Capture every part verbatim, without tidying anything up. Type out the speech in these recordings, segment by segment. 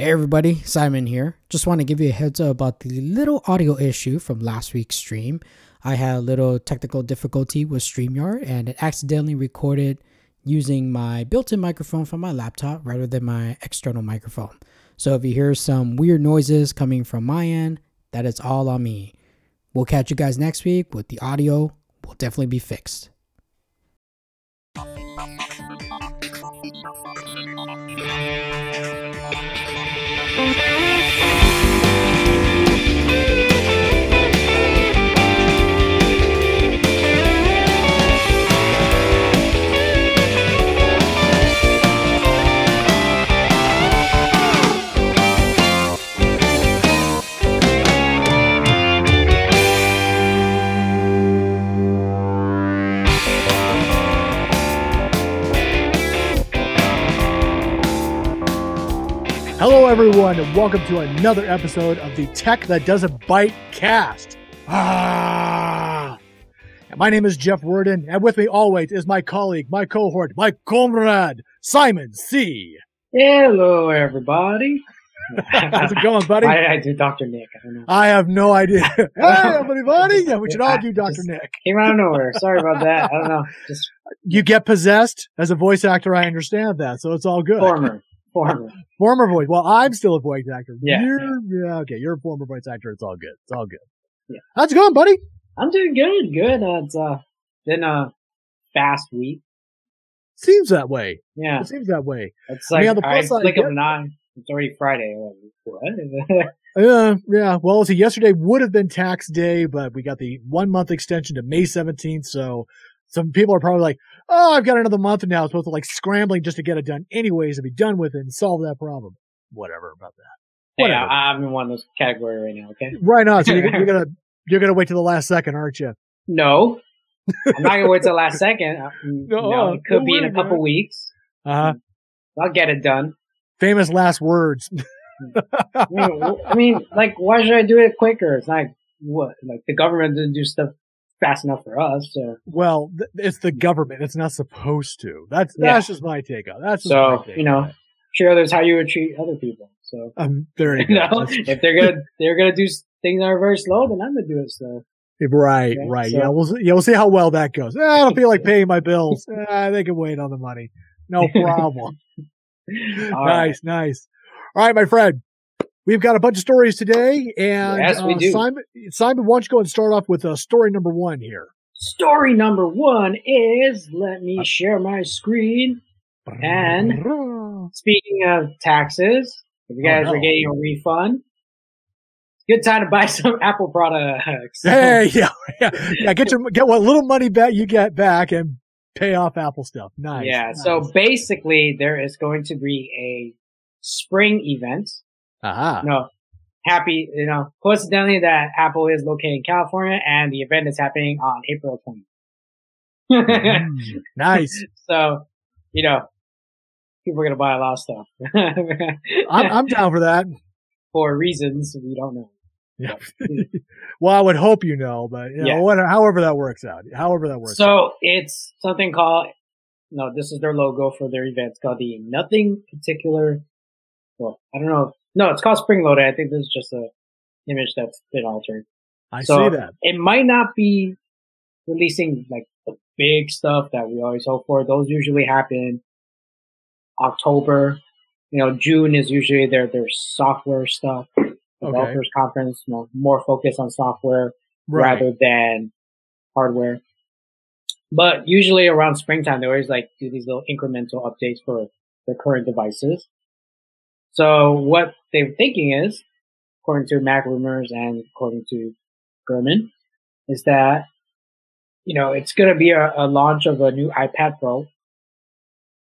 Hey everybody, Simon here. Just want to give you a heads up about the little audio issue from last week's stream. I had a little technical difficulty with StreamYard and it accidentally recorded using my built-in microphone from my laptop rather than my external microphone. So if you hear some weird noises coming from my end, that is all on me. We'll catch you guys next week with the audio. We'll definitely be fixed. Hello, everyone, and welcome to another episode of the Tech That Doesn't Bite cast. Ah, my name is Jeff Worden, and with me always is my colleague, my cohort, my comrade, Simon C. Hello, everybody. How's it going, buddy? I, I do Doctor Nick. I don't know. I have no idea. Hey, everybody. Yeah, we should all do Doctor Nick. Came out of nowhere. Sorry about that. I don't know. Just... You get possessed as a voice actor. I understand that, so it's all good. Former. Former. Former voice. Well, I'm still a voice actor. Yeah. You're, yeah. Okay. You're a former voice actor. It's all good. It's all good. Yeah. How's it going, buddy? I'm doing good. Good. Uh, it's uh, been a fast week. Seems that way. Yeah. It seems that way. It's like, I mean, on the plus side, I flick of an eye. It's already Friday. What? yeah. Yeah. Well, see, yesterday would have been tax day, but we got the one month extension to May seventeenth. So some people are probably like, oh, I've got another month now. I'm supposed to like scrambling just to get it done anyways and be done with it and solve that problem. Whatever about that. Whatever. Yeah, I'm in one of those category right now, okay? Right now. So you're, you're going to you're gonna wait till the last second, aren't you? No. I'm not going to wait till the last second. No, no it could no be way, in a couple man. weeks. Uh-huh. I'll get it done. Famous last words. I, mean, I mean, like, why should I do it quicker? It's like, what? Like, the government didn't do stuff fast enough for us. Or... Well, th- it's the government. It's not supposed to. That's that's yeah. just my take on. That's just so my take you know, treat others how you would treat other people. So um, there you go. If they're gonna they're gonna do things that are very slow, then I'm gonna do it slow. Right, okay? right. So, yeah, we'll yeah we'll see how well that goes. Ah, I don't feel like paying my bills. ah, they can wait on the money. No problem. nice, right. nice. All right, my friend. We've got a bunch of stories today, and yes, we uh, do. Simon, Simon, why don't you go and start off with uh, story number one here? Story number one is, let me share my screen, and speaking of taxes, if you guys oh, no. are getting a refund, good time to buy some Apple products. Hey, yeah, yeah, yeah get, your, get what little money back you get back and pay off Apple stuff. Nice. Yeah, nice. So basically there is going to be a spring event. Uh-huh. No, happy, you know, coincidentally that Apple is located in California and the event is happening on April twentieth. mm, nice. So, you know, people are going to buy a lot of stuff. I'm, I'm down for that. For reasons we don't know. Yeah. Well, I would hope you know, but you yeah. know, whatever, however that works out, however that works so out. So it's something called, no, this is their logo for their event. It's called the Nothing Particular, well, I don't know. No, it's called Spring Loaded. I think this is just a image that's been altered. I so see that. It might not be releasing like the big stuff that we always hope for. Those usually happen October. You know, June is usually their, their software stuff. Developers okay. conference, you know, more focused on software right. rather than hardware. But usually around springtime, they always like do these little incremental updates for their current devices. So what they're thinking is, according to Mac Rumors and according to Gurman, is that, you know, it's going to be a, a launch of a new iPad Pro,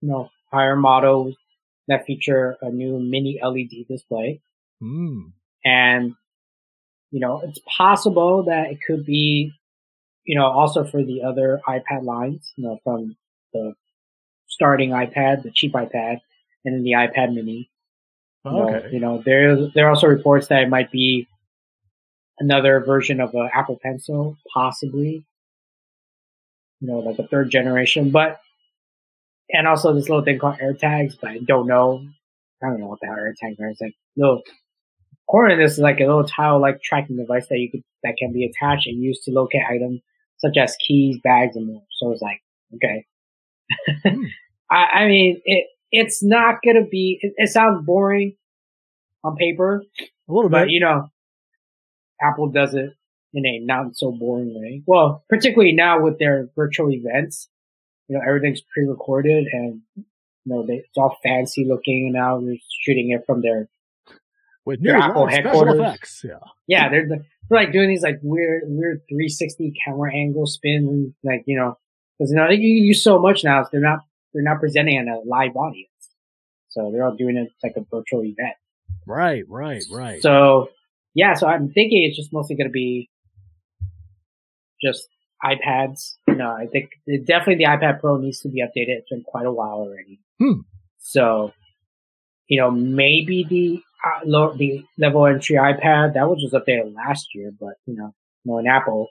you know, higher models that feature a new mini L E D display. Mm. And, you know, it's possible that it could be, you know, also for the other iPad lines, you know, from the starting iPad, the cheap iPad, and then the iPad Mini. Oh, okay. You know, there there are also reports that it might be another version of an Apple Pencil, possibly. You know, like a third generation, but and also this little thing called AirTags, but I don't know I don't know what the hell AirTags are. It's like little core in this is like a little tile-like tracking device that you could that can be attached and used to locate items such as keys, bags, and more. So it's like, okay. hmm. I, I mean, it it's not gonna be. It, it sounds boring on paper, a little bit, but you know, Apple does it in a not so boring way. Well, particularly now with their virtual events, you know, everything's pre-recorded and, you know, they, it's all fancy looking and now they're shooting it from their, with their Apple headquarters. Effects, yeah. Yeah. They're, they're like doing these like weird, weird three sixty camera angle spin, like, you know, cause you know, they can use so much now. So they're not, they're not presenting in a live audience. So they're all doing it like a virtual event. Right. Right. Right. So yeah. So I'm thinking it's just mostly going to be just iPads. No, I think definitely the iPad Pro needs to be updated. It's been quite a while already. Hmm. So, you know, maybe the uh, low, the level entry iPad that was just updated last year, but you know, knowing Apple,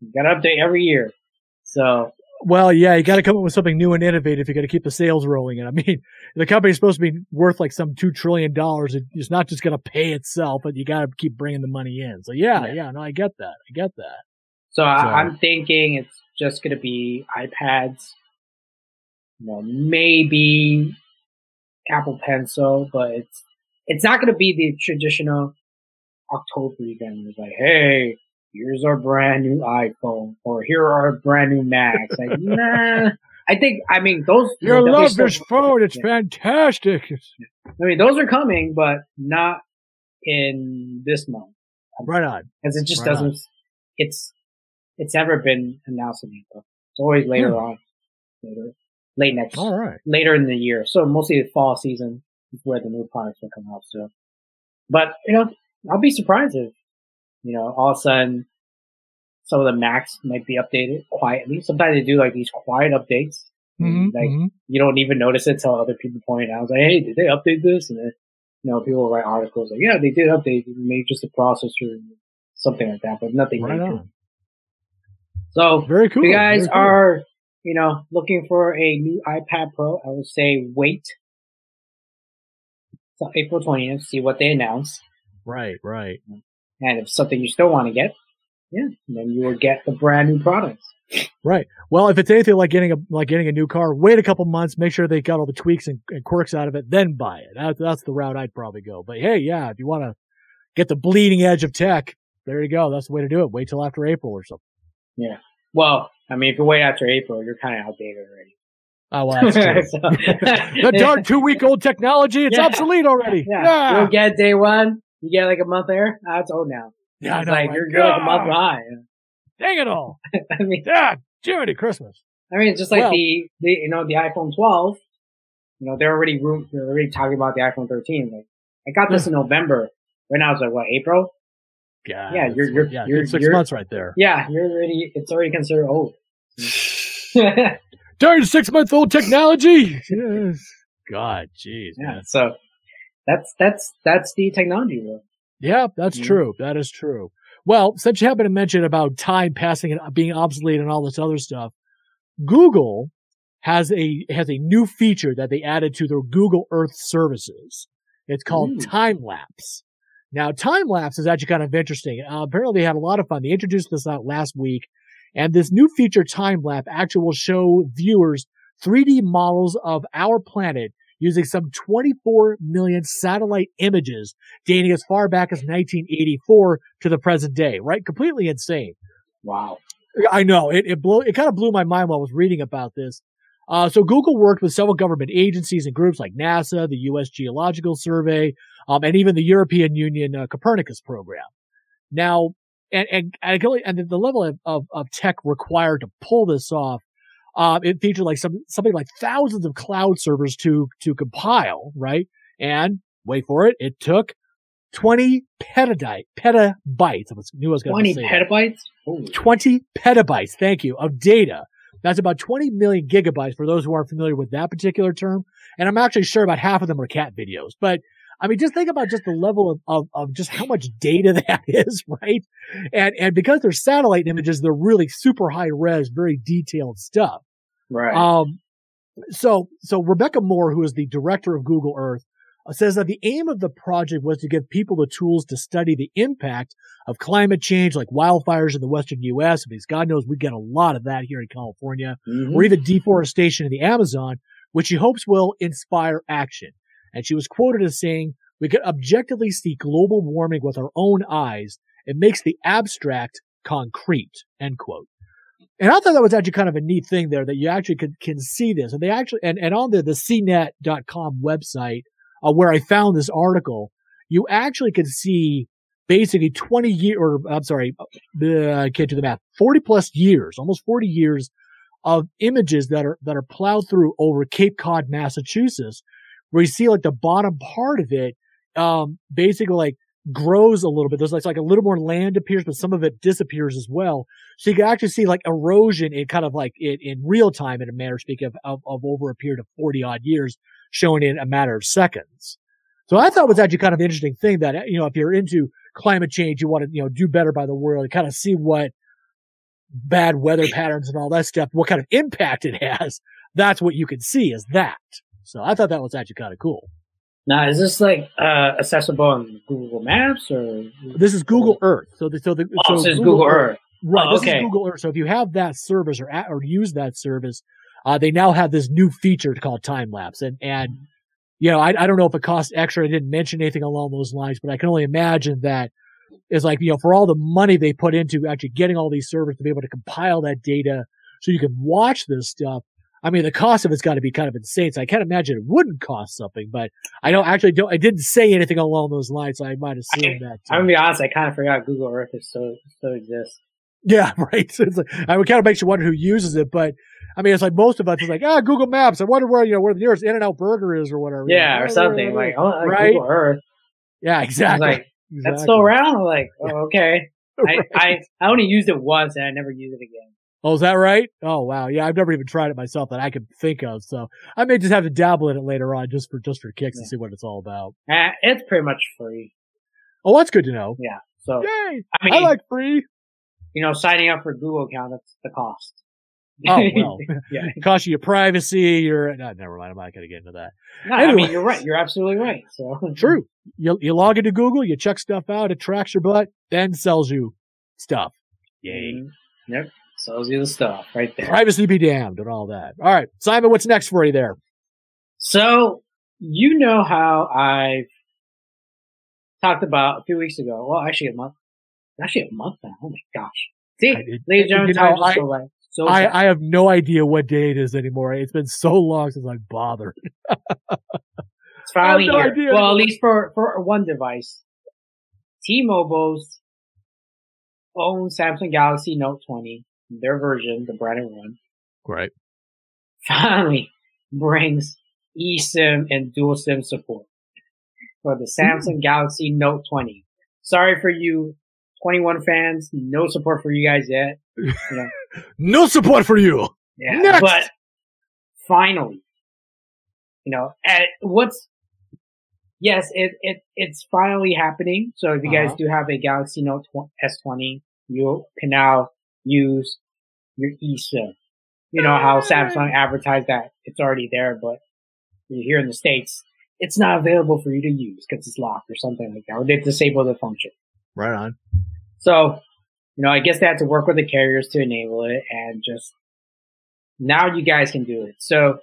you got to update every year. So, well, yeah, you got to come up with something new and innovative. You got to keep the sales rolling. And I mean, the company's supposed to be worth like some two trillion dollars. It's not just going to pay itself, but you got to keep bringing the money in. So, yeah, yeah, yeah, no, I get that. I get that. So, so I'm thinking it's just going to be iPads, you know, maybe Apple Pencil, but it's it's not going to be the traditional October event. It's like, hey, here's our brand new iPhone, or here are our brand new Macs. Like, nah. I think, I mean, those... You I mean, love this phone. It's fantastic. I mean, those are coming, but not in this month. Right on. Because it just right doesn't... On. It's... It's never been announced in April. It's always later yeah. on, later, late next, All right. later in the year. So mostly the fall season is where the new products will come out. So, but you know, I'll be surprised if, you know, all of a sudden some of the Macs might be updated quietly. Sometimes they do like these quiet updates, mm-hmm, like mm-hmm. you don't even notice it till other people point out. It's like, hey, did they update this? And then, you know, people write articles like, yeah, they did update, maybe just the processor, something like that, but nothing right major. On. So, very cool. If you guys cool. are, you know, looking for a new iPad Pro, I would say wait till April twentieth, see what they announce. Right, right. And if something you still want to get, yeah, then you will get the brand new products. Right. Well, if it's anything like getting a like getting a new car, wait a couple months, make sure they got all the tweaks and, and quirks out of it, then buy it. That, that's the route I'd probably go. But hey, yeah, if you want to get the bleeding edge of tech, there you go. That's the way to do it. Wait till after April or something. Yeah. Well, I mean, if you wait after April, you're kind of outdated already. Oh, well, that's true. so, the darn two-week-old technology, it's yeah. obsolete already. Yeah. yeah. You don't get day one. You get like a month there. Ah, it's old now. Yeah, I know. Like, right? You're good, like a month high. Dang it all. I mean, yeah, Jiminy Christmas. I mean, it's just like well, the, the, you know, the iPhone twelve. You know, they're already room, they're already talking about the iPhone thirteen. Like, I got this in November. Right now it's like, what, April? God, yeah, you're, you're, yeah, you're six you're, months right there. Yeah, you're already, it's already considered old. Darn six month old technology. Yes. God, jeez. Yeah, man. So that's, that's, that's the technology world. Yeah, that's mm-hmm. true. That is true. Well, since you happen to mention about time passing and being obsolete and all this other stuff, Google has a, has a new feature that they added to their Google Earth services. It's called mm. time lapse. Now, time-lapse is actually kind of interesting. Uh, apparently, they had a lot of fun. They introduced this out last week, and this new feature, time-lapse, actually will show viewers three D models of our planet using some twenty-four million satellite images dating as far back as nineteen eighty-four to the present day, right? Completely insane. Wow. I know. It it, blew, it kind of blew my mind while I was reading about this. Uh, so Google worked with several government agencies and groups like NASA, the U S Geological Survey, um, and even the European Union uh, Copernicus program. Now, and and and the level of, of, of tech required to pull this off, uh, it featured like some something like thousands of cloud servers to to compile, right? And wait for it, it took twenty petabyte petabytes. I knew I was going to say twenty petabytes. Ooh. Twenty petabytes. Thank you. Of data. That's about twenty million gigabytes for those who aren't familiar with that particular term. And I'm actually sure about half of them are cat videos. But I mean, just think about just the level of, of, of just how much data that is, right? And, and because they're satellite images, they're really super high res, very detailed stuff. Right. Um, so, so Rebecca Moore, who is the director of Google Earth, says that the aim of the project was to give people the tools to study the impact of climate change, like wildfires in the western U S, because God knows we get a lot of that here in California, mm-hmm. or even deforestation in the Amazon, which she hopes will inspire action. And she was quoted as saying, "We could objectively see global warming with our own eyes. It makes the abstract concrete," end quote. And I thought that was actually kind of a neat thing there, that you actually could, can see this. And they actually, and, and on the, the C net dot com website, uh, where I found this article, you actually could see basically twenty year, or I'm sorry, uh, I can't do the math, forty plus years, almost forty years of images that are, that are plowed through over Cape Cod, Massachusetts, where you see like the bottom part of it, um, basically like grows a little bit. There's like, like a little more land appears, but some of it disappears as well. So you can actually see like erosion in kind of like it in real time, in a manner of speaking, of, of, of over a period of forty odd years, shown in a matter of seconds. So I thought it was actually kind of an interesting thing that, you know, if you're into climate change, you want to, you know, do better by the world and kind of see what bad weather patterns and all that stuff, what kind of impact it has. That's what you can see is that. So I thought that was actually kind of cool. Now, is this like uh, accessible on Google Maps, or this is Google Earth? So, the, so the oh, so this is Google, Google Earth, Earth. right? Oh, this okay. is Google Earth. So, if you have that service or or use that service, uh, they now have this new feature called time lapse, and and you know, I I don't know if it costs extra. I didn't mention anything along those lines, but I can only imagine that it's like, you know, for all the money they put into actually getting all these servers to be able to compile that data so you can watch this stuff. I mean, the cost of it's got to be kind of insane. So I can't imagine it wouldn't cost something, but I don't actually don't. I didn't say anything along those lines, so I might assume I, that. Too. I'm gonna be honest. I kind of forgot Google Earth is so so exists. Yeah, right. So it's like, I mean, it kind of makes you wonder who uses it, but I mean, it's like most of us is like, ah, Google Maps. I wonder where you know where the nearest In-N-Out Burger is, or whatever. Yeah, you know, or something like, oh, like right? Google Earth. Yeah, exactly. Like, exactly. That's still around. I'm like, oh, okay. Right. I, I I only used it once, and I never used it again. Oh, is that right? Oh, wow. Yeah, I've never even tried it myself that I could think of. So I may just have to dabble in it later on just for just for kicks yeah. and see what it's all about. Uh, it's pretty much free. Oh, that's good to know. Yeah. So Yay! I mean, I like free. You know, signing up for a Google account, that's the cost. Oh, well. yeah. It costs you your privacy. Your no, never mind. I'm not going to get into that. No, anyway. I mean, you're right. You're absolutely right. So True. You you log into Google, you check stuff out, it tracks your butt, then sells you stuff. Yay. Mm-hmm. Yep. Sells you the stuff right there. Privacy be damned and all that. All right, Simon, what's next for you there? So you know how I talked about a few weeks ago. Well, actually a month. Actually a month now. Oh, my gosh. See, ladies and gentlemen, so like, so I, I have no idea what day it is anymore. It's been so long since I've bothered. It's finally no here. Idea. Well, at least for, for one device. T-Mobile's own Samsung Galaxy Note twenty. Their version, the brand new one, right, finally brings eSIM and dual SIM support for the Samsung mm. Galaxy Note twenty. Sorry for you twenty-one fans, no support for you guys yet. You know? No support for you. Yeah, Next. But finally, you know, at what's yes, it it it's finally happening. So if you uh-huh. guys do have a Galaxy Note S twenty, you can now use your eSIM. You know how Samsung advertised that it's already there, but here in the States, it's not available for you to use because it's locked or something like that, or they've disabled the function. Right on. So, you know, I guess they had to work with the carriers to enable it, and just now you guys can do it. So,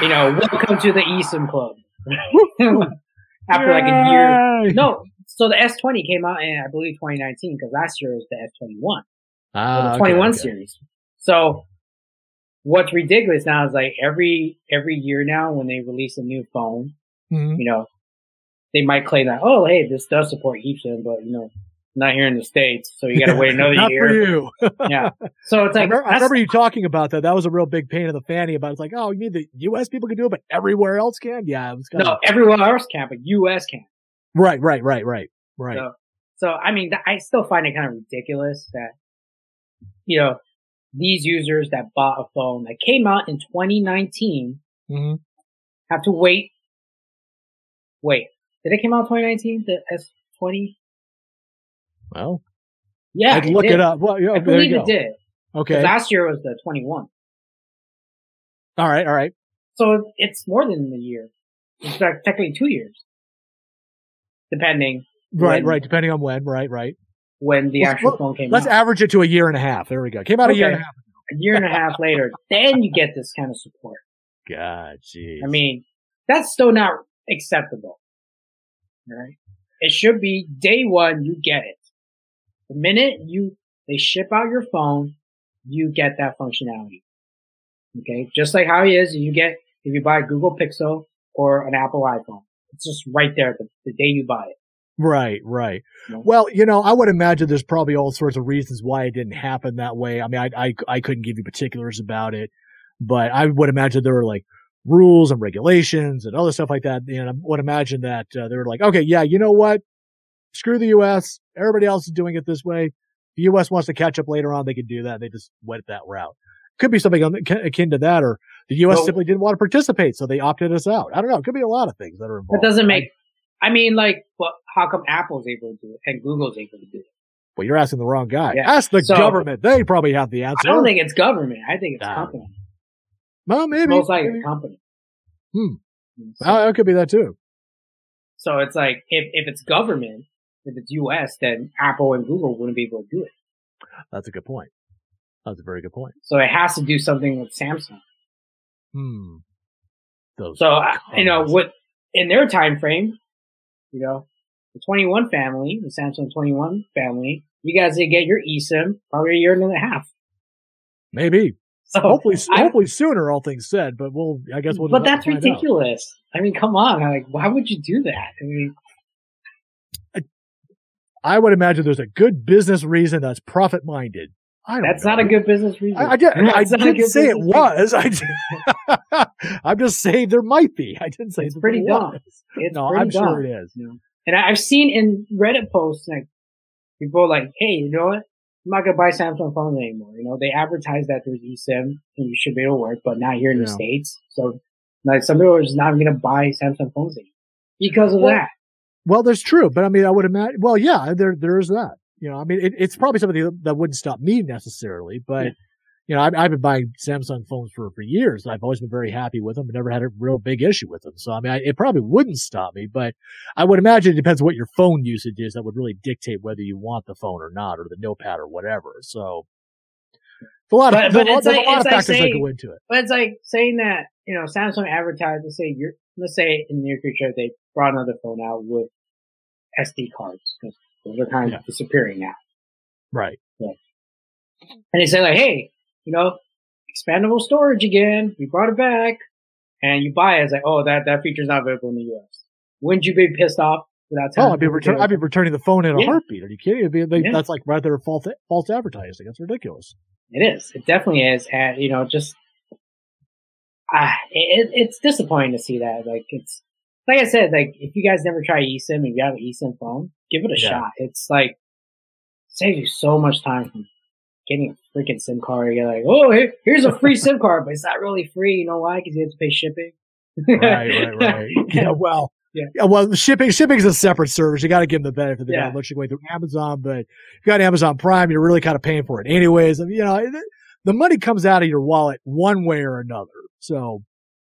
you know, welcome to the eSIM club. After Yay! Like a year. No, so the S twenty came out in, I believe, twenty nineteen, because last year was the S twenty-one. Ah, the twenty-one okay, okay. series. So what's ridiculous now is like every every year now when they release a new phone, mm-hmm. you know, they might claim that, oh, hey, this does support eSIM, but, you know, not here in the States, so you got to wait another not year. Not for you. Yeah. So it's like I remember, I remember you talking about that. That was a real big pain in the fanny about it. It's like, oh, you mean the U S people can do it, but everywhere else can? Yeah. It was no, of... everywhere else can, but U S can. Right, right, right, right, right. So, so I mean, th- I still find it kind of ridiculous that, you know, these users that bought a phone that came out in twenty nineteen mm-hmm. have to wait. Wait, did it come out in twenty nineteen? The S twenty? Well, yeah, I'd look it, it up. Well, yeah, I believe it did. Okay, last year was the twenty-one. All right, all right. So it's more than a year. It's technically two years, depending. Right, when, right, depending on when, right, right. When the well, actual well, phone came let's out. Let's average it to a year and a half. There we go. Came out okay. a year and a half ago. A year and a half later, then you get this kind of support. God, jeez. I mean, that's still not acceptable, right? It should be day one, you get it. The minute you they ship out your phone, you get that functionality. Okay? Just like how it is, you get if you buy a Google Pixel or an Apple iPhone. It's just right there the, the day you buy it. Right, right. You know? Well, you know, I would imagine there's probably all sorts of reasons why it didn't happen that way. I mean, I I, I couldn't give you particulars about it, but I would imagine there were like rules and regulations and other stuff like that. And I would imagine that uh, they were like, okay, yeah, you know what? Screw the U S. Everybody else is doing it this way. If the U S wants to catch up later on, they can do that. They just went that route. Could be something on the, akin to that, or the U S well, simply didn't want to participate, so they opted us out. I don't know. It could be a lot of things that are involved. That doesn't make – I mean, like, well, how come Apple's able to do it and Google's able to do it? Well, you're asking the wrong guy. Yeah. Ask the so, government. They probably have the answer. I don't think it's government. I think it's nah. company. Well, maybe. Most like maybe. a company. Hmm. So, oh, it could be that too. So it's like, if, if it's government, if it's U S, then Apple and Google wouldn't be able to do it. That's a good point. That's a very good point. So it has to do something with Samsung. Hmm. Those so, I, you know, what in their time frame, you know, the twenty-one family, the Samsung twenty-one family, you guys did get your eSIM probably a year and a half. Maybe. So hopefully, I, hopefully sooner, all things said, but we'll, I guess we'll, but that's ridiculous. Out. I mean, come on. Like, why would you do that? I mean, I, I would imagine there's a good business reason that's profit minded. I don't that's know. not a good business reason. I, I, did, I didn't say it was. I did, I'm just saying there might be. I didn't say it's pretty dumb. It's no, pretty I'm dumb. sure it is. You know? And I, I've seen in Reddit posts, like, people like, hey, you know what? I'm not going to buy Samsung phones anymore. You know, they advertise that there's eSIM and you should be able to work, but not here in yeah. the States. So, like, some people are just not going to buy Samsung phones anymore because of well, that. Well, that's true. But I mean, I would imagine, well, yeah, there, there is that. You know, I mean, it, it's probably something that wouldn't stop me necessarily, but, yeah. you know, I've, I've been buying Samsung phones for, for years, and I've always been very happy with them and never had a real big issue with them. So, I mean, I, it probably wouldn't stop me, but I would imagine it depends on what your phone usage is that would really dictate whether you want the phone or not, or the notepad or whatever. So, it's a lot of, but, but it's a, like, a lot it's of like factors saying, that go into it. But it's like saying that, you know, Samsung advertised, let's say, you're, let's say in the near future, they brought another phone out with S D cards. Those are kind of yeah. disappearing now. Right. Yeah. And they say, like, hey, you know, expandable storage again. We brought it back. And you buy it. It's like, oh, that, that feature's not available in the U S. Wouldn't you be pissed off without telling oh, I'd be return- I'd be returning the phone in yeah. a heartbeat. Are you kidding? It'd be, they, yeah. That's like rather false false advertising. That's ridiculous. It is. It definitely is. And, you know, just, ah, it, it's disappointing to see that. Like, it's, like I said, like, if you guys never try eSIM and you have an eSIM phone, give it a yeah. shot. It's like, saves you so much time from getting a freaking SIM card. You're like, oh, here, here's a free SIM card, but it's not really free. You know why? Because you have to pay shipping. Right, right, right. Yeah, well, yeah. yeah well, shipping shipping is a separate service. You got to give them the benefit of the doubt. Looks like way through Amazon, but if you got Amazon Prime, you're really kind of paying for it anyways. I mean, you know, the money comes out of your wallet one way or another. So,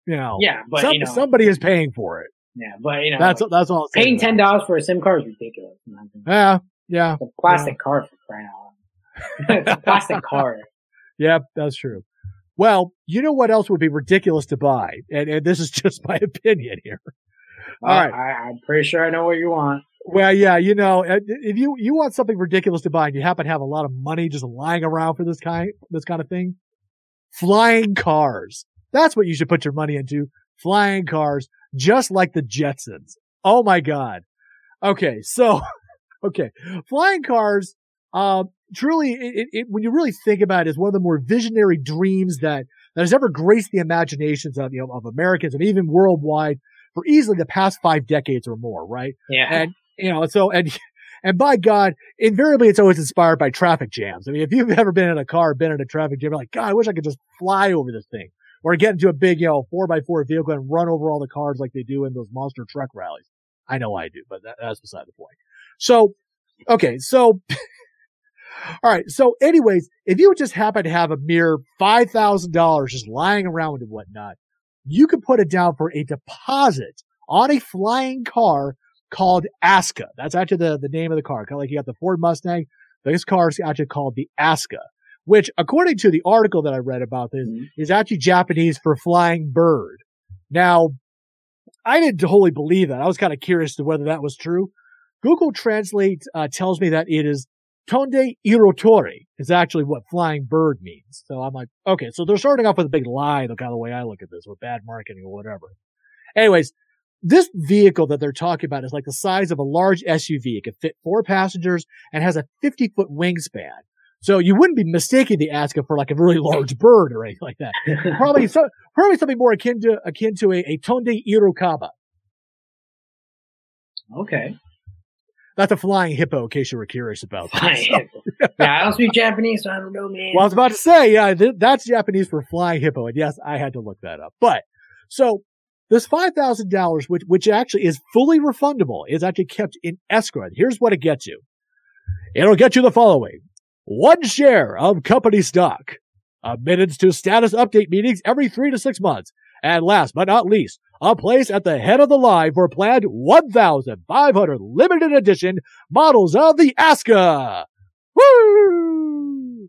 you know, yeah, but, some, you know somebody is paying for it. Yeah, but you know, that's that's all. Paying ten dollars for a SIM card is ridiculous. Yeah, yeah. It's a plastic yeah. card for crying out loud. It's a plastic card. Yeah, that's true. Well, you know what else would be ridiculous to buy, and and this is just my opinion here. All uh, right, I, I'm pretty sure I know what you want. Well, yeah, you know, if you you want something ridiculous to buy, and you happen to have a lot of money just lying around for this kind this kind of thing, flying cars. That's what you should put your money into. Flying cars. Just like the Jetsons. Oh my God. Okay. So, okay. Flying cars, um, truly, it, it, when you really think about it, is one of the more visionary dreams that, that has ever graced the imaginations of, you know, of Americans and even worldwide for easily the past five decades or more, right? Yeah. And, you know, so, and, and by God, invariably it's always inspired by traffic jams. I mean, if you've ever been in a car, been in a traffic jam, you're like, God, I wish I could just fly over this thing. Or get into a big, you know, four by four vehicle and run over all the cars like they do in those monster truck rallies. I know I do, but that, that's beside the point. So, okay, so, all right. So, anyways, if you just happen to have a mere five thousand dollars just lying around and whatnot, you could put it down for a deposit on a flying car called Aska. That's actually the, the name of the car. Kind of like you got the Ford Mustang. This car is actually called the Aska, which, according to the article that I read about this, mm-hmm. is actually Japanese for flying bird. Now, I didn't wholly believe that. I was kind of curious to whether that was true. Google Translate uh, tells me that it is Tonde Iro Tori is actually what flying bird means. So I'm like, okay, so they're starting off with a big lie, the kind of way I look at this, with bad marketing or whatever. Anyways, this vehicle that they're talking about is like the size of a large S U V. It can fit four passengers and has a fifty-foot wingspan. So you wouldn't be mistaking the Aska for like a really large bird or anything like that. Probably so, probably something more akin to akin to a, a Tonde Iro Kaba. Okay. That's a flying hippo, in case you were curious about that. So, yeah. yeah, I don't speak Japanese, so I don't know, man. Well, I was about to say, yeah, th- that's Japanese for flying hippo. And yes, I had to look that up. But so this five thousand dollars, which, which actually is fully refundable, is actually kept in escrow. And here's what it gets you. It'll get you the following. One share of company stock, admittance to status update meetings every three to six months. And last but not least, a place at the head of the line for planned one thousand five hundred limited edition models of the Aska. Woo!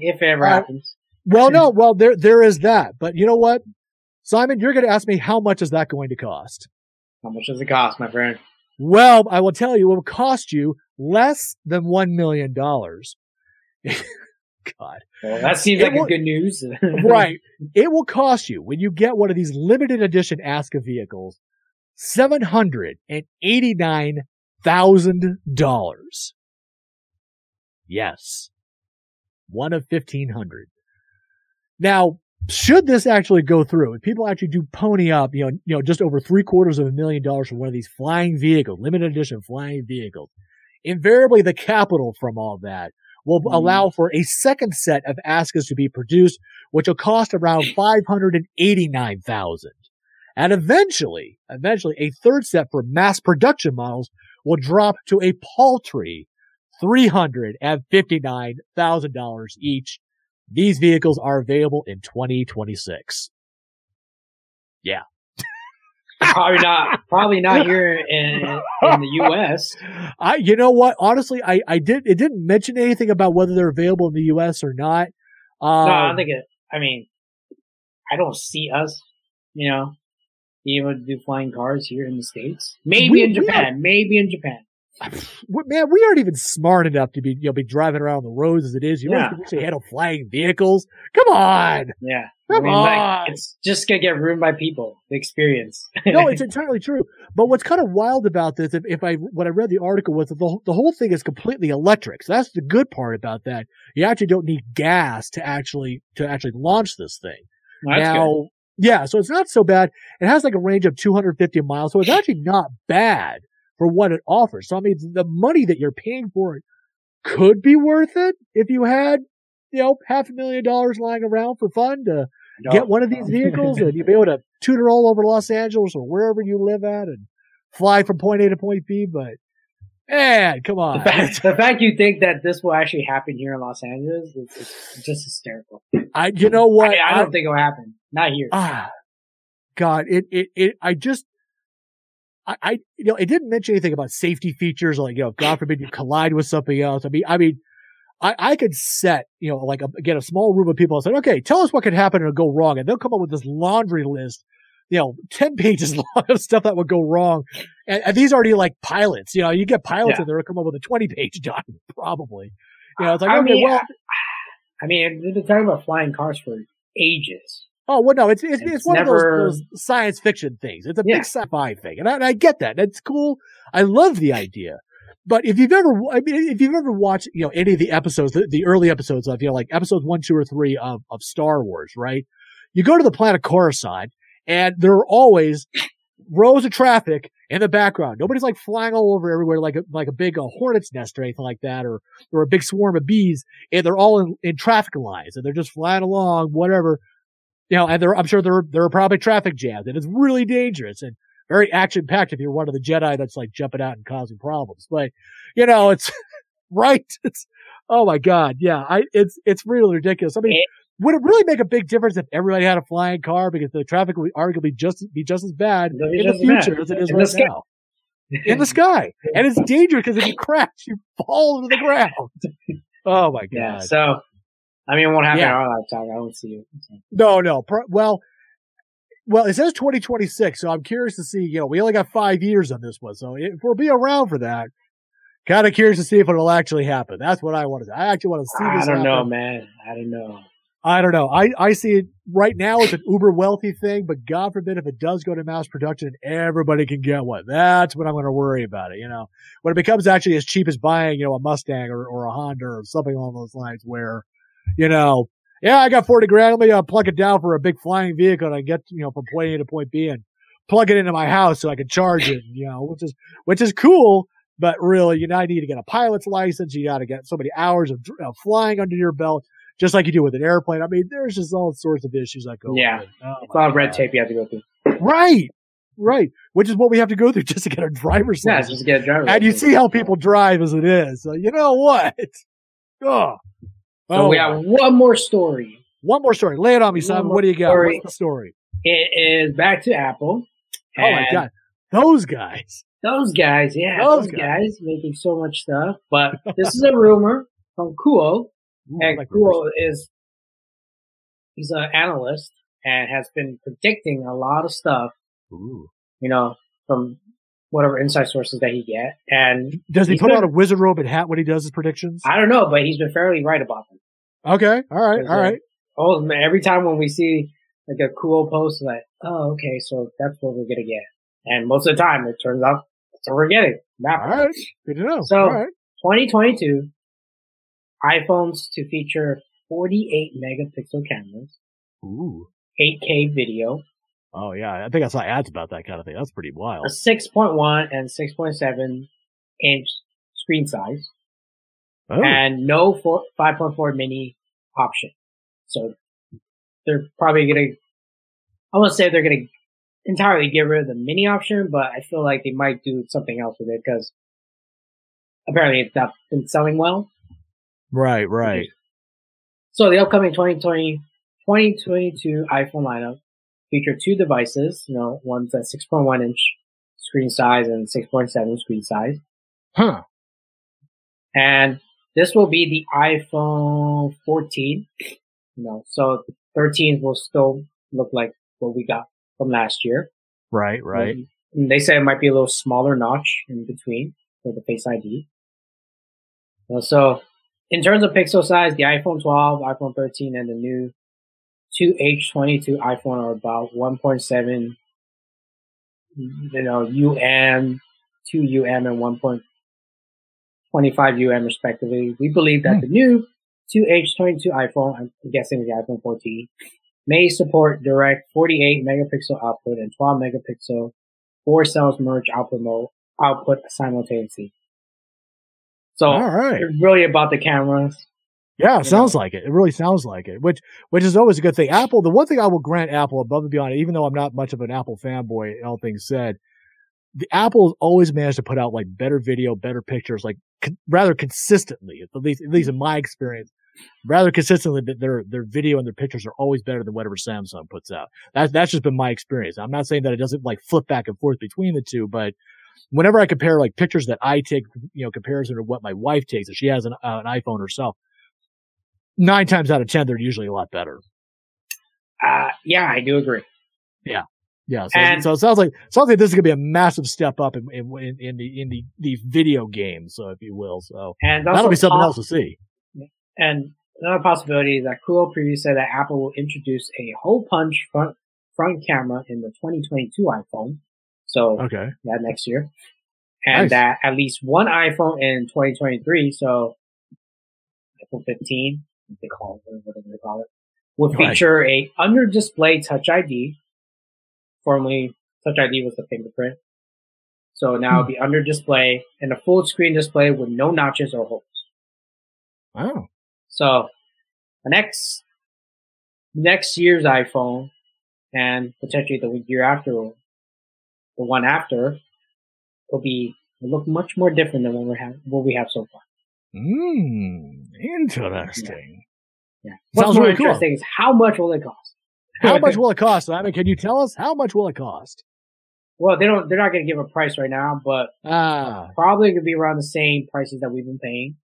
If it ever uh, happens. Well, no, well, there there is that. But you know what? Simon, you're going to ask me how much is that going to cost? How much does it cost, my friend? Well, I will tell you, it will cost you less than one million dollars. God. Well, that seems it like will, good news. Right. It will cost you, when you get one of these limited edition Aska vehicles, seven hundred eighty-nine thousand dollars. Yes. One of fifteen hundred. Now, should this actually go through, if people actually do pony up, you know, you know, just over three quarters of a million dollars for one of these flying vehicles, limited edition flying vehicles, invariably the capital from all that will mm. allow for a second set of Askas to be produced, which will cost around five hundred eighty-nine thousand dollars. And eventually, eventually, a third set for mass production models will drop to a paltry three hundred fifty-nine thousand dollars each. These vehicles are available in twenty twenty-six. Yeah. probably not, probably not here in, in the U S. I, you know what? Honestly, I, I did, it didn't mention anything about whether they're available in the U S or not. Um, no, I don't think it, I mean, I don't see us, you know, being able to do flying cars here in the States. Maybe we, in Japan, are, maybe in Japan. Man, we aren't even smart enough to be, you know, be driving around the roads as it is. You yeah. actually handle flying vehicles. Come on. Yeah. Come I mean, on. Like, it's just going to get ruined by people, the experience. No, it's entirely true. But what's kind of wild about this, if, if I, when I read the article, was that the, the whole thing is completely electric. So that's the good part about that. You actually don't need gas to actually, to actually launch this thing. Well, that's now, good. Yeah. So it's not so bad. It has like a range of two hundred fifty miles. So it's actually not bad for what it offers. So, I mean, the money that you're paying for it could be worth it if you had, you know, half a million dollars lying around for fun to no. get one of these vehicles and you'd be able to tutor all over Los Angeles or wherever you live at and fly from point A to point B. But, man, come on. The fact, the fact you think that this will actually happen here in Los Angeles is, is just hysterical. I, you know what? I, I don't I, think it'll happen. Not here. Ah, God, it, it, it, I just, I, you know, it didn't mention anything about safety features, like, you know, God forbid you collide with something else. I mean, I mean, I, I could set, you know, like, a, again, a small room of people and say, okay, tell us what could happen and go wrong. And they'll come up with this laundry list, you know, ten pages long of stuff that would go wrong. And, and these are already like pilots, you know, you get pilots yeah. and they'll come up with a twenty page document, probably. You know, it's like, I okay, mean, well. I mean, they've been talking about flying cars for ages. Oh, well, no, it's it's, it's, it's one never... of those, those science fiction things. It's a yeah. big sci-fi thing, and I, and I get that. That's cool. I love the idea. But if you've ever, I mean, if you've ever watched, you know, any of the episodes, the, the early episodes of, you know, like episodes one, two, or three of of Star Wars, right? You go to the planet Coruscant, and there are always rows of traffic in the background. Nobody's like flying all over everywhere like a, like a big a hornet's nest or anything like that, or or a big swarm of bees, and they're all in, in traffic lines, and they're just flying along, whatever. You know, and there, I'm sure there are, there are probably traffic jams, and it's really dangerous and very action-packed if you're one of the Jedi that's like jumping out and causing problems. But, you know, it's right. It's, oh my God. Yeah. I, it's, it's really ridiculous. I mean, Would it really make a big difference if everybody had a flying car? Because the traffic would arguably just be just as bad in the future bad. as it is in right now. In the sky. And it's dangerous because if you crash, you fall to the ground. Oh, my God. Yeah, so, I mean, it won't happen yeah. in our lifetime. I won't see you. Okay. No, no. Well, well, it says twenty twenty-six, so I'm curious to see. You know, we only got five years on this one, so if we'll be around for that, kind of curious to see if it'll actually happen. That's what I want to see. I actually want to see this happen. I don't know, man. I don't know. I don't know. I, I see it right now as an uber wealthy thing, but God forbid if it does go to mass production and everybody can get one. That's what I'm going to worry about it. You know, when it becomes actually as cheap as buying, you know, a Mustang or, or a Honda or something along those lines where, you know, yeah, I got forty grand. Let me uh, plug it down for a big flying vehicle and I get, you know, from point A to point B and plug it into my house so I can charge it, you know, which is, which is cool. But really, you know, I need to get a pilot's license. You got to get so many hours of uh, flying under your belt. Just like you do with an airplane. I mean, there's just all sorts of issues that go. Yeah, with it. Oh, it's a lot of red tape you have to go through. Right, right. Which is what we have to go through just to get our driver's yeah, license. Yeah, just to get a driver's license. And you see how people drive as it is. So you know what? Oh, so oh we have one more story. One more story. Lay it on me, Simon. What do you got? Story. What's the story? It is back to Apple. Oh my God, those guys. Those guys, yeah, those, those guys. guys making so much stuff. But this is a rumor from Kuo. Ooh, and like Kuo is, he's an analyst and has been predicting a lot of stuff, Ooh. you know, from whatever inside sources that he get. And does he put been, on a wizard robe and hat when he does his predictions? I don't know, but he's been fairly right about them. Okay. All right. All like, right. Oh, man, every time when we see like a Kuo post, like, oh, okay, so that's what we're going to get. And most of the time, it turns out that's what we're getting. Not all right. Good to know. So all right. twenty twenty-two iPhones to feature forty-eight megapixel cameras, Ooh. eight K video. Oh, yeah. I think I saw ads about that kind of thing. That's pretty wild. A six point one and six point seven inch screen size, oh. and no four, five point four mini option. So they're probably going to, I won't say they're going to entirely get rid of the mini option, but I feel like they might do something else with it because apparently it's not been selling well. Right, right. So the upcoming twenty twenty, twenty twenty-two iPhone lineup feature two devices, you know, one's at six point one inch screen size and six point seven screen size. Huh. And this will be the iPhone fourteen, you know, so thirteens will still look like what we got from last year. Right, right. And, and they say it might be a little smaller notch in between for the Face I D. You know, so in terms of pixel size, the iPhone twelve, iPhone thirteen, and the new two H twenty-two iPhone are about one point seven, you know, U M, two U M, and one point two five U M, respectively. We believe that the new two H twenty-two iPhone, I'm guessing the iPhone fourteen, may support direct forty-eight megapixel output and twelve megapixel four cells merge output mode, output simultaneously. So All right. it's really about the cameras. Yeah, it sounds know. like it. It really sounds like it, which which is always a good thing. Apple, the one thing I will grant Apple above and beyond, even though I'm not much of an Apple fanboy, all things said, the Apple's always managed to put out like better video, better pictures, like con- rather consistently, at least at least in my experience, rather consistently that their their video and their pictures are always better than whatever Samsung puts out. That's that's just been my experience. I'm not saying that it doesn't like flip back and forth between the two, but whenever I compare like pictures that I take, you know, comparison to what my wife takes, if she has an, uh, an iPhone herself, nine times out of ten, they're usually a lot better. Uh, yeah, I do agree. Yeah. Yeah. So, and, so it sounds like, sounds like this is going to be a massive step up in, in, in the, in the, the video game. So if you will, so and that'll be something else to see. And another possibility is that Kuo previously said that Apple will introduce a hole punch front, front camera in the twenty twenty-two iPhone. So okay. that next year, and nice. that at least one iPhone in twenty twenty-three, so iPhone fifteen, they call it, whatever they call it, will feature right. a under display Touch I D. Formerly, Touch I D was the fingerprint, so now hmm. it'll be under display and a full screen display with no notches or holes. Wow! So the next next year's iPhone, and potentially the year after. The one after will be will look much more different than what we have what we have so far. Hmm, interesting. Yeah. Yeah. What's Sounds more really interesting cool. is how much will it cost? How much will it cost? I mean, can you tell us how much will it cost? Well, they don't. They're not going to give a price right now, but ah. probably going to be around the same prices that we've been paying.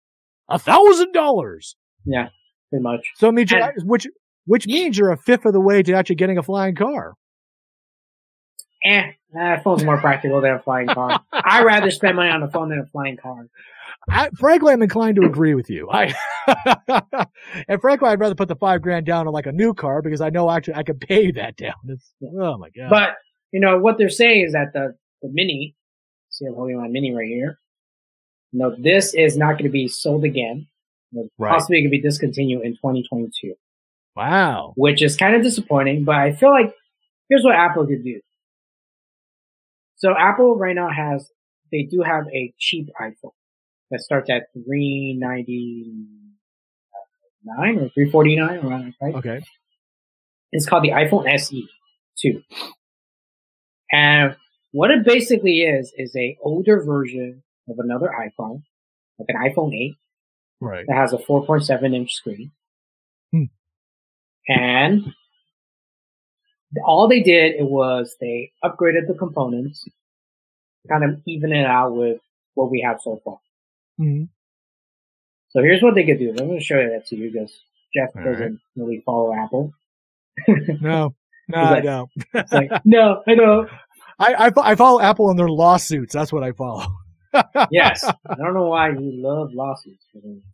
A thousand dollars. Yeah, pretty much. So, I mean, and, which which means you're a fifth of the way to actually getting a flying car. Eh, that phone's more practical than a flying car. I'd rather spend money on a phone than a flying car. I, frankly, I'm inclined to agree with you. I and frankly, I'd rather put the five grand down on like a new car because I know actually I could pay that down. It's, oh my god! But you know what they're saying is that the the mini. See, I'm holding my mini right here. No, this is not going to be sold again. It's right. Possibly going to be discontinued in twenty twenty-two. Wow, which is kind of disappointing. But I feel like here's what Apple could do. So Apple right now has they do have a cheap iPhone that starts at three ninety-nine or three forty-nine around, right? Okay. It's called the iPhone S E two. And what it basically is, is a older version of another iPhone, like an iPhone eight. Right. That has a four point seven inch screen. Hmm. And all they did it was they upgraded the components, kind of even it out with what we have so far. Mm-hmm. So here's what they could do. I'm going to show that to you because Jeff All doesn't right. really follow Apple. No, no, I like, don't. Like, no, I don't. I, I I follow Apple and their lawsuits. That's what I follow. Yes, I don't know why you love lawsuits.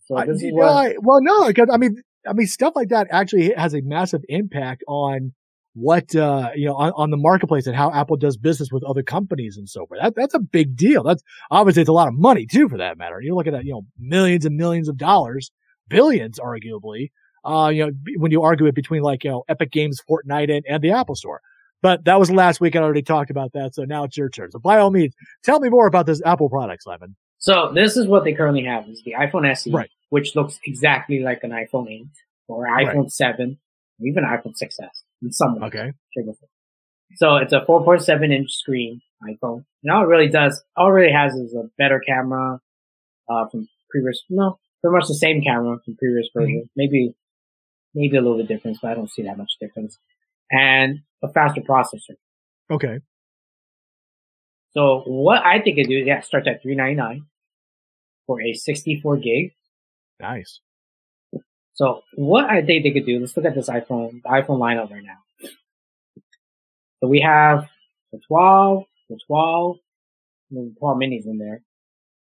So I, this is what... I, well, no, because I mean, I mean, stuff like that actually has a massive impact on what uh you know on, on the marketplace and how Apple does business with other companies and so forth. That that's a big deal. That's obviously it's a lot of money too, for that matter. You're looking at you know millions and millions of dollars, billions arguably. Uh, you know when you argue it between like you know Epic Games, Fortnite, and, and the Apple Store. But that was last week. I already talked about that, so now it's your turn. So by all means, tell me more about this Apple product, Simon. So this is what they currently have: is the iPhone S E, right. which looks exactly like an iPhone eight or iPhone right. seven, or even iPhone six S. In some way. Okay. So it's a four point seven inch screen iPhone. And all it really does, all it really has is a better camera, uh, from previous, no, pretty much the same camera from previous version. Mm-hmm. Maybe, maybe a little bit difference, but I don't see that much difference. And a faster processor. Okay. So what I think it do is yeah, start at three ninety-nine for a sixty-four gig. Nice. So what I think they could do, let's look at this iPhone, the iPhone lineup right now. So we have the twelve, the twelve, and the twelve minis in there.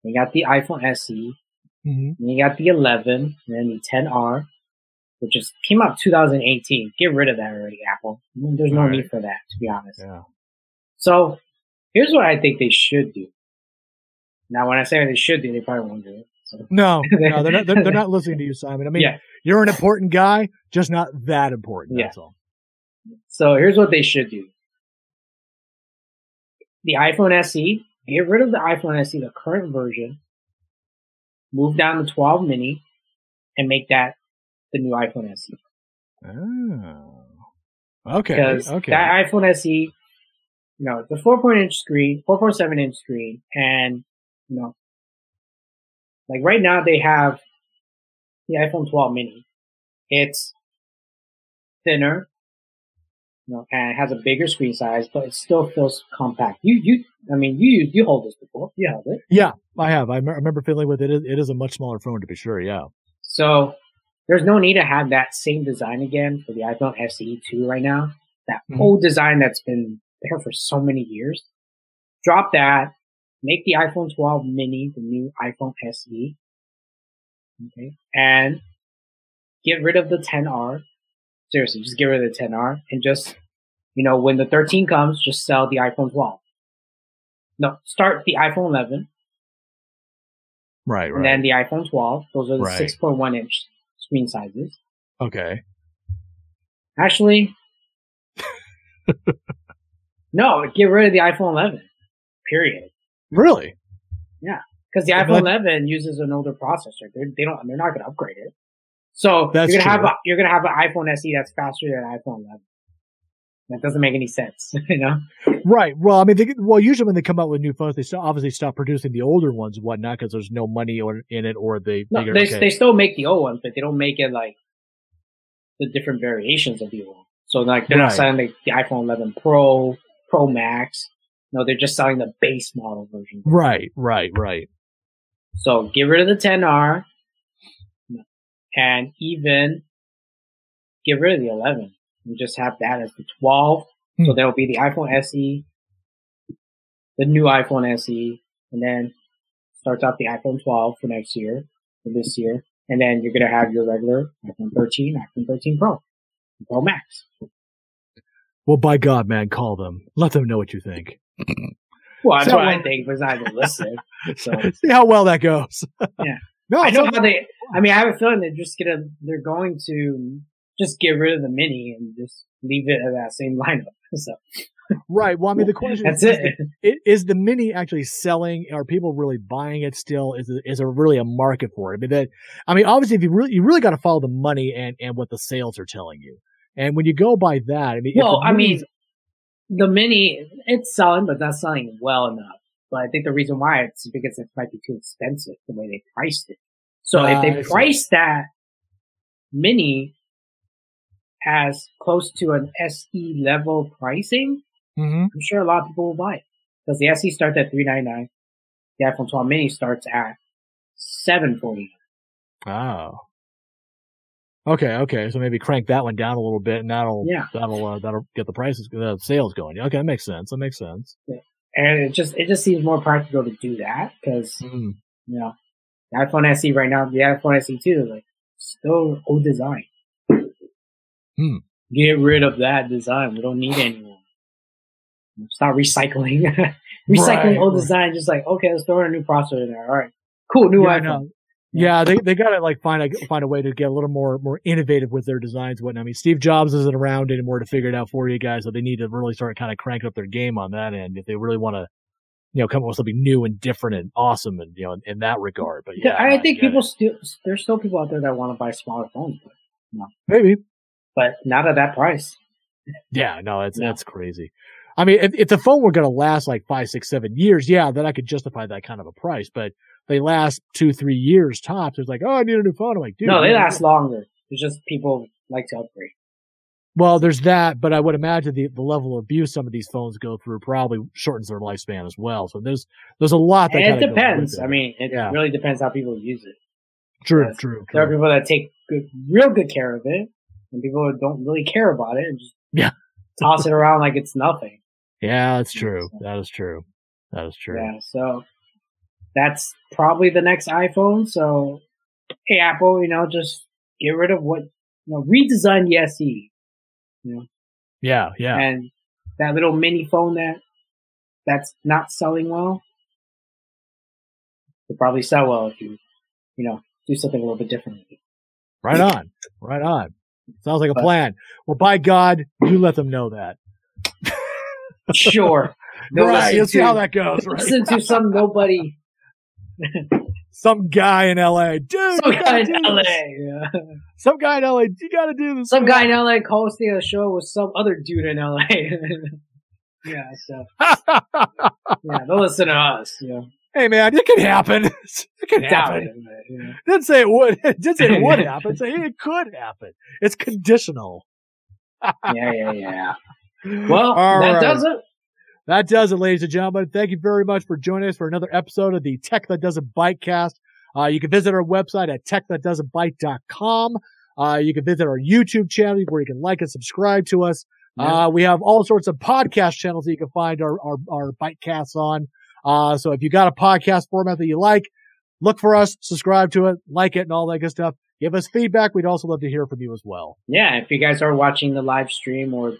We got the iPhone S E, mm-hmm. and you got the eleven, and then the ten R, which just came out two thousand eighteen. Get rid of that already, Apple. There's no right. need for that, to be honest. Yeah. So here's what I think they should do. Now, when I say they should do, they probably won't do it. No, no, they're not, they're, they're not listening to you, Simon. I mean, yeah. you're an important guy, just not that important. That's yeah. all. So here's what they should do. The iPhone S E, get rid of the iPhone S E, the current version, move down to twelve mini, and make that the new iPhone S E. Oh, okay. Because okay. that iPhone S E, you know, it's a four point inch screen, four point seven inch screen, and, you know, like right now they have the iPhone twelve mini. It's thinner, you know, and it has a bigger screen size, but it still feels compact. You, you, I mean, you, you hold this before. You held it. Yeah, I have. I remember fiddling with it. It is a much smaller phone to be sure. Yeah. So there's no need to have that same design again for the iPhone S E two right now. That mm-hmm. old design that's been there for so many years. Drop that. Make the iPhone twelve mini the new iPhone S E, okay, and get rid of the ten R. Seriously, just get rid of the ten R and just, you know, when the thirteen comes, just sell the iPhone twelve. No, start the iPhone eleven. Right, right. And then the iPhone twelve. Those are the right. six point one inch screen sizes. Okay. Actually, no, get rid of the iPhone eleven, period. Really? Yeah, because the iPhone eleven uses an older processor. They're, they don't. They're not going to upgrade it. So that's you're going to have a, you're going to have an iPhone S E that's faster than an iPhone eleven. That doesn't make any sense, you know? Right. Well, I mean, they, well, usually when they come out with new phones, they still obviously stop producing the older ones and whatnot because there's no money or, in it, or they no, they, okay. they still make the old ones, but they don't make it like the different variations of the iPhone. So like they're not right. selling like the iPhone eleven Pro, Pro Max. No, they're just selling the base model version. Right, right, right. So get rid of the ten R and even get rid of the eleven. You just have that as the twelve. Hmm. So there will be the iPhone S E, the new iPhone S E, and then starts off the iPhone twelve for next year, for this year. And then you're going to have your regular iPhone thirteen, iPhone thirteen Pro, Pro Max. Well, by God, man, call them. Let them know what you think. Well, that's so, what I think, but it's not even listed. So. See how well that goes. Yeah. No, I know how they, I mean, I have a feeling they're just going to, they're going to just get rid of the Mini and just leave it at that same lineup. So. Right. Well, I mean, the question is, it. Is, the, is the Mini actually selling? Are people really buying it still? Is is there really a market for it? I mean, that, I mean, obviously, if you really, you really got to follow the money and, and what the sales are telling you. And when you go by that, I mean, well, I mean, the Mini, it's selling, but not selling well enough. But I think the reason why it's because it might be too expensive the way they priced it. So uh, if they price that Mini as close to an S E level pricing, mm-hmm. I'm sure a lot of people will buy it because the S E starts at three ninety-nine. The iPhone twelve Mini starts at seven forty-nine. Wow. Okay, okay. So maybe crank that one down a little bit, and that'll yeah. that'll uh, that'll get the prices, the sales going. Okay, that makes sense. That makes sense. Yeah. And it just it just seems more practical to do that because mm. you know the iPhone S E right now, the iPhone S E two, like still old design. Mm. Get rid of that design. We don't need it anymore. Stop recycling, recycling right, old right. design. Just like okay, let's throw in a new processor in there. All right, cool, new yeah, iPhone. Yeah, they they gotta like find a find a way to get a little more more innovative with their designs and whatnot. I mean, Steve Jobs isn't around anymore to figure it out for you guys, so they need to really start kind of cranking up their game on that end if they really want to, you know, come up with something new and different and awesome and you know in, in that regard. But yeah, I, I think people still there's still people out there that want to buy smaller phones. But no. Maybe, but not at that price. Yeah, no, that's no. that's crazy. I mean, if, if the phone were going to last like five, six, seven years, yeah, then I could justify that kind of a price. But they last two, three years tops. It's like, oh, I need a new phone. I'm like, dude. No, they last longer. It's just people like to upgrade. Well, there's that, but I would imagine the, the level of abuse some of these phones go through probably shortens their lifespan as well. So there's there's a lot that and it depends. I mean, it yeah. really depends how people use it. True, true, true. There are people that take good, real good care of it, and people that don't really care about it and just yeah. toss it around like it's nothing. Yeah, that's true. That is true. That is true. Yeah, so that's probably the next iPhone. So, hey, Apple, you know, just get rid of what, you know, redesign the S E. You know? Yeah, yeah. And that little mini phone that that's not selling well, it'll probably sell well if you, you know, do something a little bit different. Right on. Right on. Sounds like a but, plan. Well, by God, you let them know that. Sure. No, right. You'll see how that goes. Right? Listen to some nobody, some guy in L A, dude. Some guy in L A. Yeah. Some guy in L A. You gotta do this. Some guy in L A hosting a show with some other dude in L A. Yeah. So. Yeah. Don't listen to us. Yeah. Hey man, it can happen. It can happen. It, man, yeah. Didn't say it would. Didn't say it would happen. Say hey, it could happen. It's conditional. Yeah. Yeah. Yeah. Well, all that right. does it. That does it, ladies and gentlemen. Thank you very much for joining us for another episode of the Tech That Doesn't Bite cast. Uh, you can visit our website at tech that doesn't bite dot com. Uh, you can visit our YouTube channel where you can like and subscribe to us. Yeah. Uh, we have all sorts of podcast channels that you can find our, our, our Bitecasts on. Uh, so if you got a podcast format that you like, look for us, subscribe to it, like it, and all that good stuff. Give us feedback. We'd also love to hear from you as well. Yeah. If you guys are watching the live stream or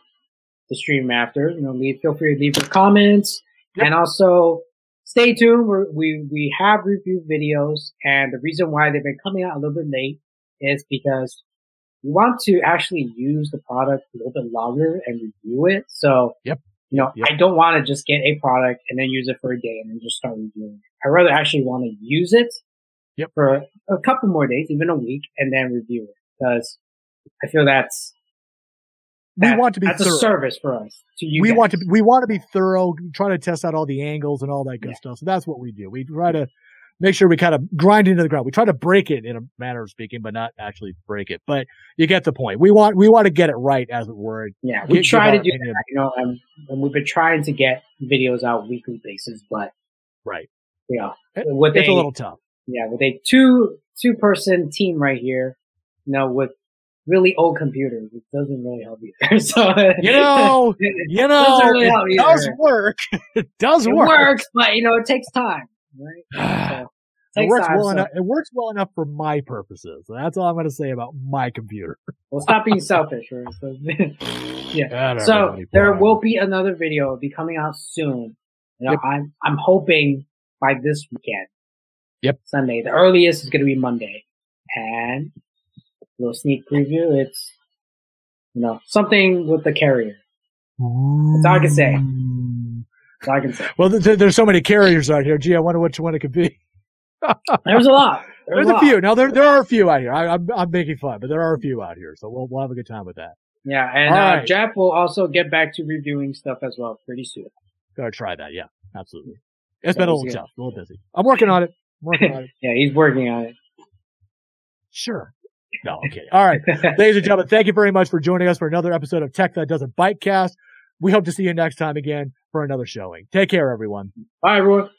the stream after, you know, leave, feel free to leave your comments. Yep. And also stay tuned. We're, we we have review videos, and the reason why they've been coming out a little bit late is because we want to actually use the product a little bit longer and review it. So, yep. you know, yep. I don't want to just get a product and then use it for a day and then just start reviewing it. I rather actually want to use it yep. for a couple more days, even a week, and then review it because I feel that's We that, want to be that's thorough. A service for us. To you we guys. want to we want to be thorough, try to test out all the angles and all that good yeah. stuff. So that's what we do. We try to make sure we kind of grind into the ground. We try to break it in a manner of speaking, but not actually break it. But you get the point. We want we want to get it right, as it were. Yeah, we get, try to do that. You know, um, and we've been trying to get videos out weekly basis, but right, yeah, you know, it's they, a little tough. Yeah, with a two two person team right here, you know, with really old computers, it doesn't really help either. So you know, you know, it, really it does work. It does it work. It works, but you know, it takes time. Right? So, it, it works time, well so. enough. It works well enough for my purposes. So that's all I'm going to say about my computer. Well, stop being selfish. Right? So, yeah. So there will be another video. It'll be coming out soon. You know, yep. I'm I'm hoping by this weekend. Yep. Sunday. The earliest is going to be Monday, and a little sneak preview. It's you know something with the carrier. That's all I can say. I can say. Well, th there's so many carriers out here. Gee, I wonder which one it could be. There's a lot. There's, there's a, a few. Now, there there are a few out here. I, I'm, I'm making fun, but there are a few out here. So we'll, we'll have a good time with that. Yeah, and uh, right. Jeff will also get back to reviewing stuff as well pretty soon. Gotta try that. Yeah, absolutely. It's that been a little good. tough, a little busy. I'm working on it. I'm working on it. Yeah, he's working on it. Sure. No, I'm kidding. All right. Ladies and gentlemen, thank you very much for joining us for another episode of Tech That Doesn't Bitecast. We hope to see you next time again for another showing. Take care, everyone. Bye, everyone.